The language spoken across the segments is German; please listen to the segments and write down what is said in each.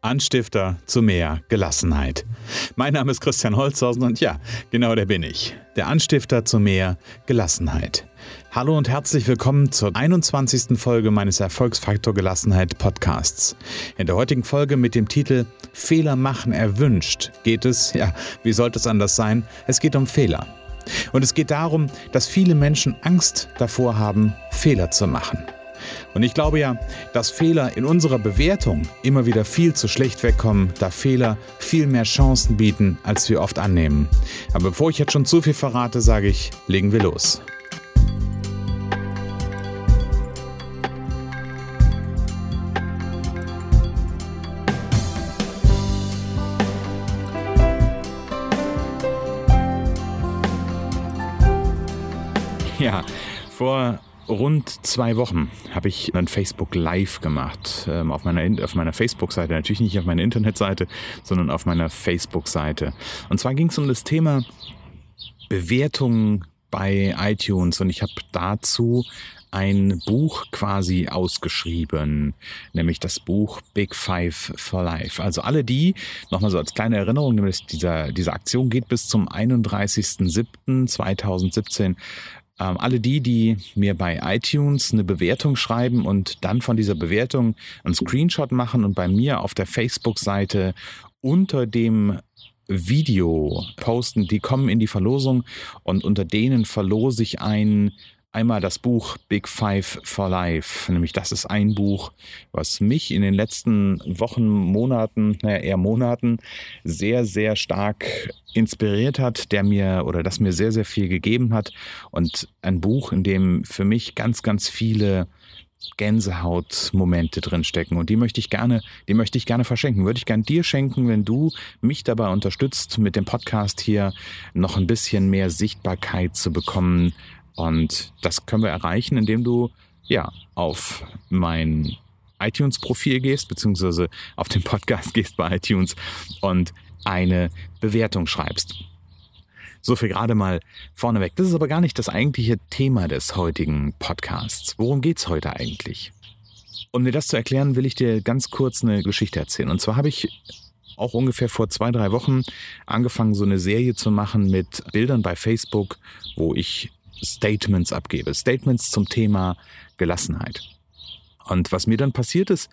Anstifter zu mehr Gelassenheit. Mein Name ist Christian Holzhausen und ja, genau der bin ich. Der Anstifter zu mehr Gelassenheit. Hallo und herzlich willkommen zur 21. Folge meines Erfolgsfaktor Gelassenheit Podcasts. In der heutigen Folge mit dem Titel Fehler machen erwünscht geht es, ja, wie sollte es anders sein? Es geht um Fehler. Und es geht darum, dass viele Menschen Angst davor haben, Fehler zu machen. Und ich glaube ja, dass Fehler in unserer Bewertung immer wieder viel zu schlecht wegkommen, da Fehler viel mehr Chancen bieten, als wir oft annehmen. Aber bevor ich jetzt schon zu viel verrate, sage ich, legen wir los. Ja, vor rund 2 Wochen habe ich ein Facebook Live gemacht, auf meiner Facebook-Seite, natürlich nicht auf meiner Internetseite, sondern auf meiner Facebook-Seite. Und zwar ging es um das Thema Bewertungen bei iTunes und ich habe dazu ein Buch quasi ausgeschrieben, nämlich das Buch Big Five for Life. Also alle die, nochmal so als kleine Erinnerung, nämlich diese Aktion geht bis zum 31.07.2017, alle die, die mir bei iTunes eine Bewertung schreiben und dann von dieser Bewertung einen Screenshot machen und bei mir auf der Facebook-Seite unter dem Video posten, die kommen in die Verlosung und unter denen verlose ich einmal das Buch Big Five for Life, nämlich das ist ein Buch, was mich in den letzten Wochen, Monaten sehr, sehr stark inspiriert hat, das mir sehr, sehr viel gegeben hat und ein Buch, in dem für mich ganz, ganz viele Gänsehautmomente drinstecken und die möchte ich gerne verschenken. Würde ich gerne dir schenken, wenn du mich dabei unterstützt, mit dem Podcast hier noch ein bisschen mehr Sichtbarkeit zu bekommen. Und das können wir erreichen, indem du ja auf mein iTunes-Profil gehst, beziehungsweise auf den Podcast gehst bei iTunes und eine Bewertung schreibst. So viel gerade mal vorneweg. Das ist aber gar nicht das eigentliche Thema des heutigen Podcasts. Worum geht's heute eigentlich? Um dir das zu erklären, will ich dir ganz kurz eine Geschichte erzählen. Und zwar habe ich auch ungefähr vor 2-3 Wochen angefangen, so eine Serie zu machen mit Bildern bei Facebook, wo ich Statements abgebe. Statements zum Thema Gelassenheit. Und was mir dann passiert ist,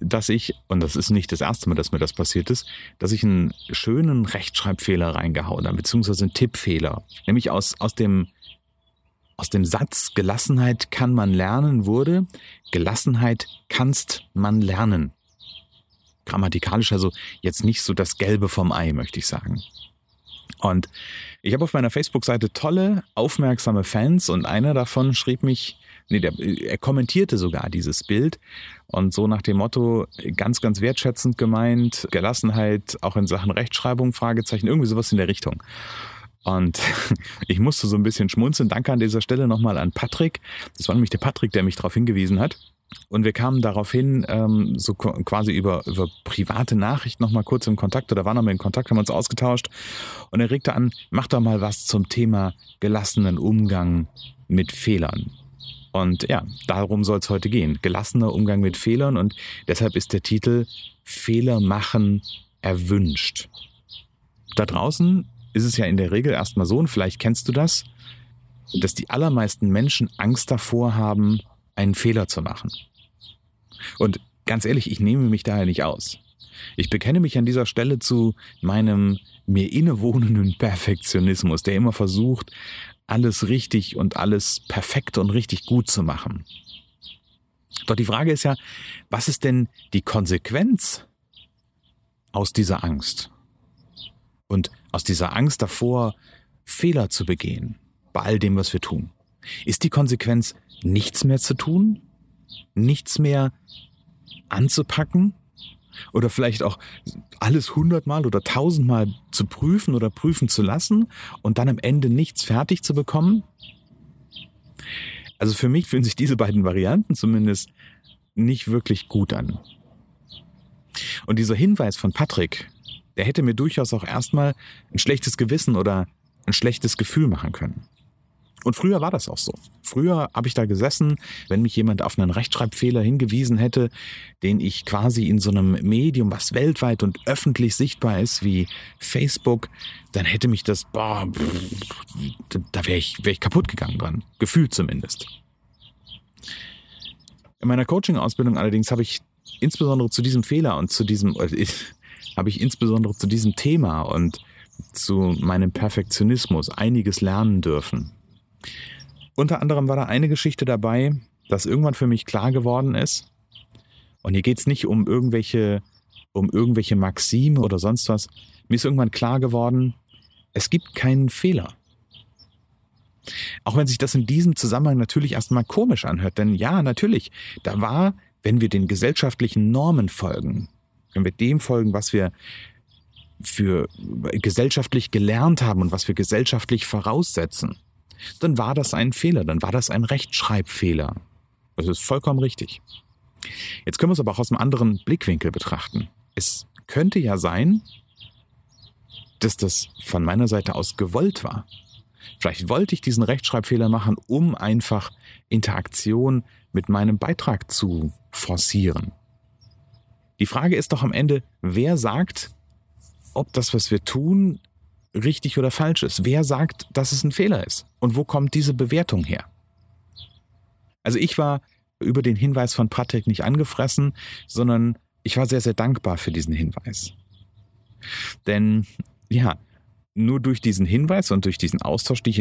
dass ich, und das ist nicht das erste Mal, dass mir das passiert ist, dass ich einen schönen Rechtschreibfehler reingehauen habe, beziehungsweise einen Tippfehler. Nämlich aus dem Satz Gelassenheit kann man lernen wurde Gelassenheit kannst man lernen. Grammatikalisch also jetzt nicht so das Gelbe vom Ei, möchte ich sagen. Und ich habe auf meiner Facebook-Seite tolle, aufmerksame Fans und einer davon schrieb er kommentierte sogar dieses Bild und so nach dem Motto, ganz, ganz wertschätzend gemeint, Gelassenheit auch in Sachen Rechtschreibung, Fragezeichen, irgendwie sowas in der Richtung. Und ich musste so ein bisschen schmunzeln, danke an dieser Stelle nochmal an Patrick, das war nämlich der Patrick, der mich darauf hingewiesen hat. Und wir kamen daraufhin so quasi über private Nachricht nochmal kurz in Kontakt oder waren nochmal in Kontakt, haben uns ausgetauscht und er regte an, mach doch mal was zum Thema gelassenen Umgang mit Fehlern. Und ja, darum soll es heute gehen, gelassener Umgang mit Fehlern und deshalb ist der Titel Fehler machen erwünscht. Da draußen ist es ja in der Regel erstmal so, und vielleicht kennst du das, dass die allermeisten Menschen Angst davor haben, einen Fehler zu machen. Und ganz ehrlich, ich nehme mich daher nicht aus. Ich bekenne mich an dieser Stelle zu meinem mir innewohnenden Perfektionismus, der immer versucht, alles richtig und alles perfekt und richtig gut zu machen. Doch die Frage ist ja, was ist denn die Konsequenz aus dieser Angst? Und aus dieser Angst davor, Fehler zu begehen, bei all dem, was wir tun. Ist die Konsequenz, nichts mehr zu tun, nichts mehr anzupacken oder vielleicht auch alles 100-mal oder 1000-mal zu prüfen oder prüfen zu lassen und dann am Ende nichts fertig zu bekommen? Also für mich fühlen sich diese beiden Varianten zumindest nicht wirklich gut an. Und dieser Hinweis von Patrick, der hätte mir durchaus auch erstmal ein schlechtes Gewissen oder ein schlechtes Gefühl machen können. Und früher war das auch so. Früher habe ich da gesessen, wenn mich jemand auf einen Rechtschreibfehler hingewiesen hätte, den ich quasi in so einem Medium, was weltweit und öffentlich sichtbar ist, wie Facebook, dann hätte mich das, da wäre ich kaputt gegangen dran. Gefühlt zumindest. In meiner Coaching-Ausbildung allerdings habe ich insbesondere zu diesem Thema und zu meinem Perfektionismus einiges lernen dürfen. Unter anderem war da eine Geschichte dabei, dass irgendwann für mich klar geworden ist, und hier geht es nicht um irgendwelche Maxime oder sonst was, mir ist irgendwann klar geworden, es gibt keinen Fehler. Auch wenn sich das in diesem Zusammenhang natürlich erstmal komisch anhört, denn ja, natürlich, da war, wenn wir den gesellschaftlichen Normen folgen, wenn wir dem folgen, was wir für gesellschaftlich gelernt haben und was wir gesellschaftlich voraussetzen, dann war das ein Fehler, dann war das ein Rechtschreibfehler. Das ist vollkommen richtig. Jetzt können wir es aber auch aus einem anderen Blickwinkel betrachten. Es könnte ja sein, dass das von meiner Seite aus gewollt war. Vielleicht wollte ich diesen Rechtschreibfehler machen, um einfach Interaktion mit meinem Beitrag zu forcieren. Die Frage ist doch am Ende, wer sagt, ob das, was wir tun, richtig oder falsch ist? Wer sagt, dass es ein Fehler ist? Und wo kommt diese Bewertung her? Also ich war über den Hinweis von Patrick nicht angefressen, sondern ich war sehr, sehr dankbar für diesen Hinweis. Denn ja, nur durch diesen Hinweis und durch diesen Austausch, den ich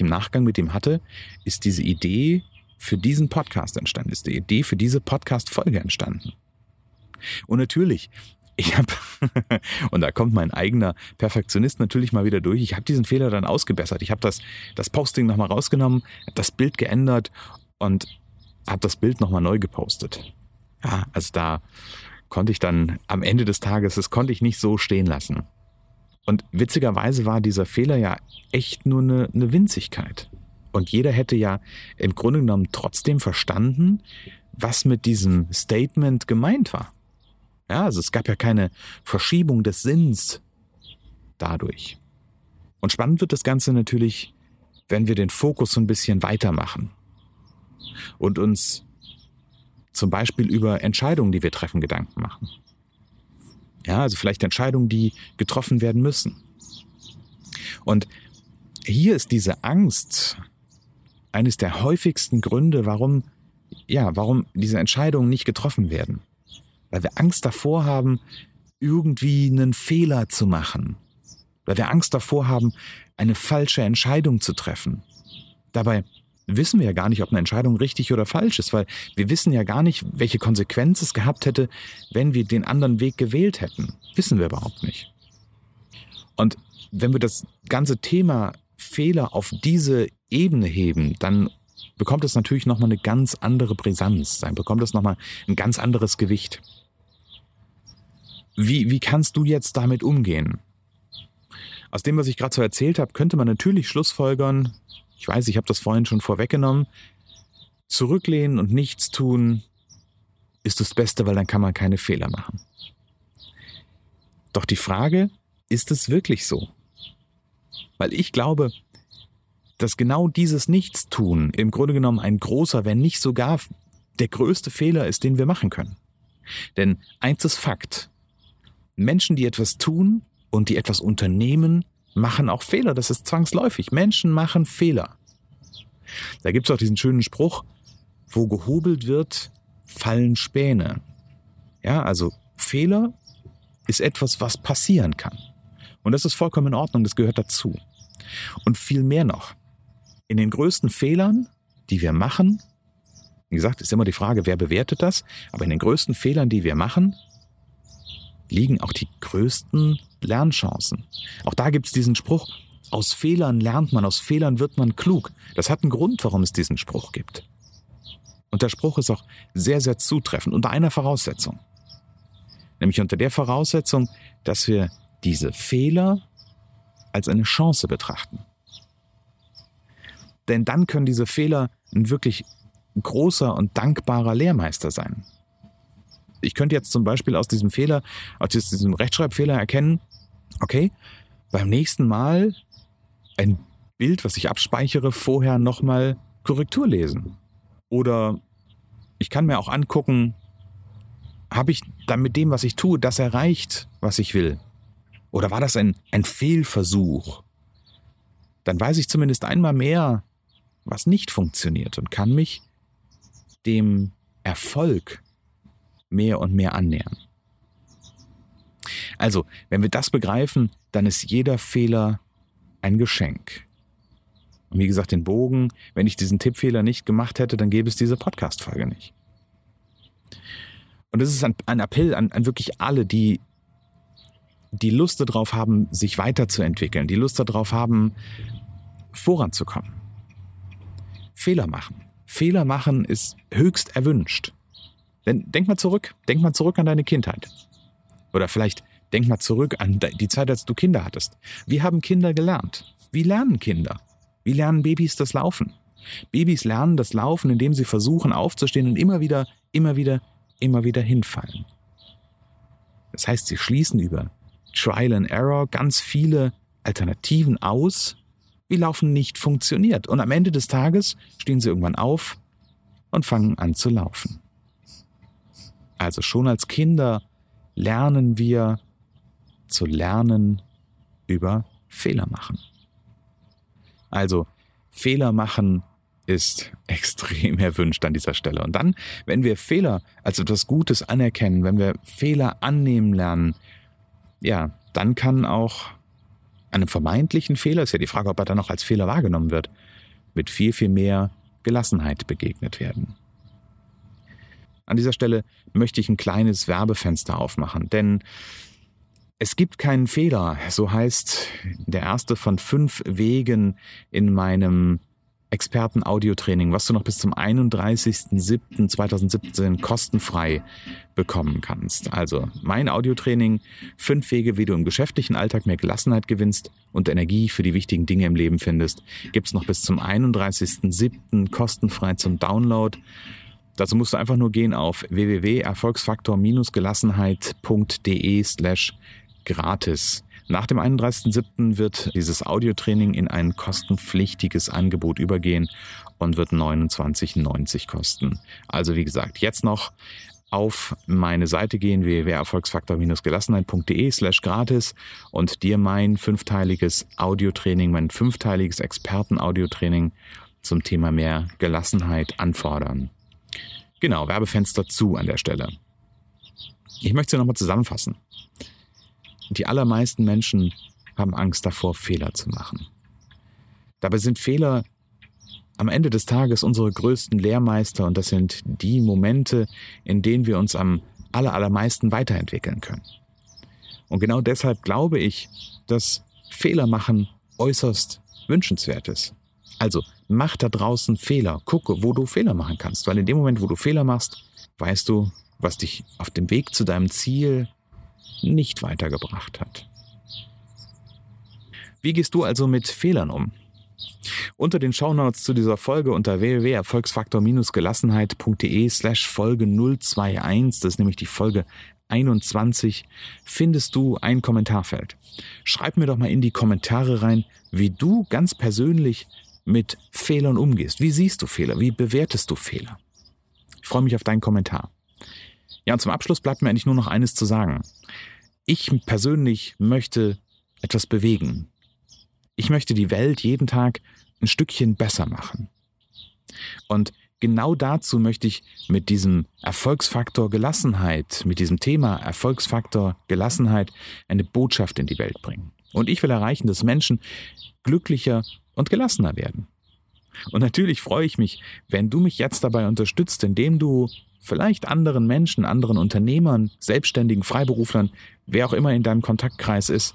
im Nachgang mit ihm hatte, ist diese Idee für diesen Podcast entstanden, ist die Idee für diese Podcast-Folge entstanden. Und natürlich, und da kommt mein eigener Perfektionist natürlich mal wieder durch, ich habe diesen Fehler dann ausgebessert. Ich habe das Posting nochmal rausgenommen, das Bild geändert und habe das Bild nochmal neu gepostet. Ja, also da konnte ich dann am Ende des Tages, das konnte ich nicht so stehen lassen. Und witzigerweise war dieser Fehler ja echt nur eine Winzigkeit. Und jeder hätte ja im Grunde genommen trotzdem verstanden, was mit diesem Statement gemeint war. Ja, also es gab ja keine Verschiebung des Sinns dadurch. Und spannend wird das Ganze natürlich, wenn wir den Fokus so ein bisschen weitermachen und uns zum Beispiel über Entscheidungen, die wir treffen, Gedanken machen. Ja, also vielleicht Entscheidungen, die getroffen werden müssen. Und hier ist diese Angst eines der häufigsten Gründe, warum diese Entscheidungen nicht getroffen werden. Weil wir Angst davor haben, irgendwie einen Fehler zu machen. Weil wir Angst davor haben, eine falsche Entscheidung zu treffen. Dabei wissen wir ja gar nicht, ob eine Entscheidung richtig oder falsch ist, weil wir wissen ja gar nicht, welche Konsequenz es gehabt hätte, wenn wir den anderen Weg gewählt hätten. Wissen wir überhaupt nicht. Und wenn wir das ganze Thema Fehler auf diese Ebene heben, dann bekommt es natürlich nochmal eine ganz andere Brisanz, dann bekommt es nochmal ein ganz anderes Gewicht. Wie kannst du jetzt damit umgehen? Aus dem, was ich gerade so erzählt habe, könnte man natürlich schlussfolgern, ich weiß, ich habe das vorhin schon vorweggenommen, zurücklehnen und nichts tun ist das Beste, weil dann kann man keine Fehler machen. Doch die Frage, ist es wirklich so? Weil ich glaube, dass genau dieses Nichtstun im Grunde genommen ein großer, wenn nicht sogar der größte Fehler ist, den wir machen können. Denn eins ist Fakt. Menschen, die etwas tun und die etwas unternehmen, machen auch Fehler. Das ist zwangsläufig. Menschen machen Fehler. Da gibt es auch diesen schönen Spruch, wo gehobelt wird, fallen Späne. Ja, also Fehler ist etwas, was passieren kann. Und das ist vollkommen in Ordnung. Das gehört dazu. Und viel mehr noch. In den größten Fehlern, die wir machen, wie gesagt, ist immer die Frage, wer bewertet das, aber in den größten Fehlern, die wir machen, liegen auch die größten Lernchancen. Auch da gibt es diesen Spruch, aus Fehlern lernt man, aus Fehlern wird man klug. Das hat einen Grund, warum es diesen Spruch gibt. Und der Spruch ist auch sehr, sehr zutreffend, unter einer Voraussetzung. Nämlich unter der Voraussetzung, dass wir diese Fehler als eine Chance betrachten. Denn dann können diese Fehler ein wirklich großer und dankbarer Lehrmeister sein. Ich könnte jetzt zum Beispiel aus diesem Rechtschreibfehler erkennen, okay, beim nächsten Mal ein Bild, was ich abspeichere, vorher nochmal Korrektur lesen. Oder ich kann mir auch angucken, habe ich dann mit dem, was ich tue, das erreicht, was ich will? Oder war das ein Fehlversuch? Dann weiß ich zumindest einmal mehr, was nicht funktioniert und kann mich dem Erfolg mehr und mehr annähern. Also, wenn wir das begreifen, dann ist jeder Fehler ein Geschenk. Und wie gesagt, den Bogen, wenn ich diesen Tippfehler nicht gemacht hätte, dann gäbe es diese Podcast-Folge nicht. Und das ist ein Appell an wirklich alle, die Lust darauf haben, sich weiterzuentwickeln, die Lust darauf haben, voranzukommen. Fehler machen. Fehler machen ist höchst erwünscht. Denn denk mal zurück an deine Kindheit. Oder vielleicht denk mal zurück an die Zeit, als du Kinder hattest. Wie haben Kinder gelernt? Wie lernen Kinder? Wie lernen Babys das Laufen? Babys lernen das Laufen, indem sie versuchen aufzustehen und immer wieder hinfallen. Das heißt, sie schließen über Trial and Error ganz viele Alternativen aus, wie Laufen nicht funktioniert. Und am Ende des Tages stehen sie irgendwann auf und fangen an zu laufen. Also schon als Kinder lernen wir zu lernen über Fehler machen. Also Fehler machen ist extrem erwünscht an dieser Stelle. Und dann, wenn wir Fehler als etwas Gutes anerkennen, wenn wir Fehler annehmen lernen, ja, dann kann auch einem vermeintlichen Fehler, ist ja die Frage, ob er dann noch als Fehler wahrgenommen wird, mit viel, viel mehr Gelassenheit begegnet werden. An dieser Stelle möchte ich ein kleines Werbefenster aufmachen, denn es gibt keinen Fehler. So heißt der erste von 5 Wegen in meinem Experten-Audio-Training, was du noch bis zum 31.07.2017 kostenfrei bekommen kannst. Also mein Audiotraining, 5 Wege, wie du im geschäftlichen Alltag mehr Gelassenheit gewinnst und Energie für die wichtigen Dinge im Leben findest, gibt es noch bis zum 31.07. kostenfrei zum Download. Dazu musst du einfach nur gehen auf www.erfolgsfaktor-gelassenheit.de/gratis. Nach dem 31.07. wird dieses Audiotraining in ein kostenpflichtiges Angebot übergehen und wird 29,90 kosten. Also wie gesagt, jetzt noch auf meine Seite gehen, www.erfolgsfaktor-gelassenheit.de/gratis und dir mein 5-teiliges Audiotraining, mein 5-teiliges Experten-Audiotraining zum Thema mehr Gelassenheit anfordern. Genau, Werbefenster zu an der Stelle. Ich möchte es nochmal zusammenfassen. Die allermeisten Menschen haben Angst davor, Fehler zu machen. Dabei sind Fehler am Ende des Tages unsere größten Lehrmeister und das sind die Momente, in denen wir uns am allermeisten weiterentwickeln können. Und genau deshalb glaube ich, dass Fehler machen äußerst wünschenswert ist. Also mach da draußen Fehler, gucke, wo du Fehler machen kannst, weil in dem Moment, wo du Fehler machst, weißt du, was dich auf dem Weg zu deinem Ziel nicht weitergebracht hat. Wie gehst du also mit Fehlern um? Unter den Shownotes zu dieser Folge unter www.erfolgsfaktor-gelassenheit.de/Folge 021, das ist nämlich die Folge 21, findest du ein Kommentarfeld. Schreib mir doch mal in die Kommentare rein, wie du ganz persönlich mit Fehlern umgehst. Wie siehst du Fehler? Wie bewertest du Fehler? Ich freue mich auf deinen Kommentar. Ja, und zum Abschluss bleibt mir eigentlich nur noch eines zu sagen. Ich persönlich möchte etwas bewegen. Ich möchte die Welt jeden Tag ein Stückchen besser machen. Und genau dazu möchte ich mit diesem Erfolgsfaktor Gelassenheit, mit diesem Thema Erfolgsfaktor Gelassenheit eine Botschaft in die Welt bringen. Und ich will erreichen, dass Menschen glücklicher und gelassener werden. Und natürlich freue ich mich, wenn du mich jetzt dabei unterstützt, indem du vielleicht anderen Menschen, anderen Unternehmern, Selbstständigen, Freiberuflern, wer auch immer in deinem Kontaktkreis ist,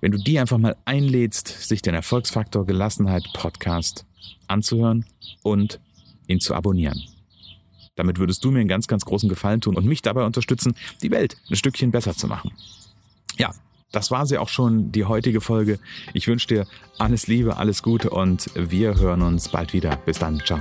wenn du die einfach mal einlädst, sich den Erfolgsfaktor Gelassenheit Podcast anzuhören und ihn zu abonnieren. Damit würdest du mir einen ganz, ganz großen Gefallen tun und mich dabei unterstützen, die Welt ein Stückchen besser zu machen. Ja, das war sie auch schon, die heutige Folge. Ich wünsche dir alles Liebe, alles Gute und wir hören uns bald wieder. Bis dann, ciao.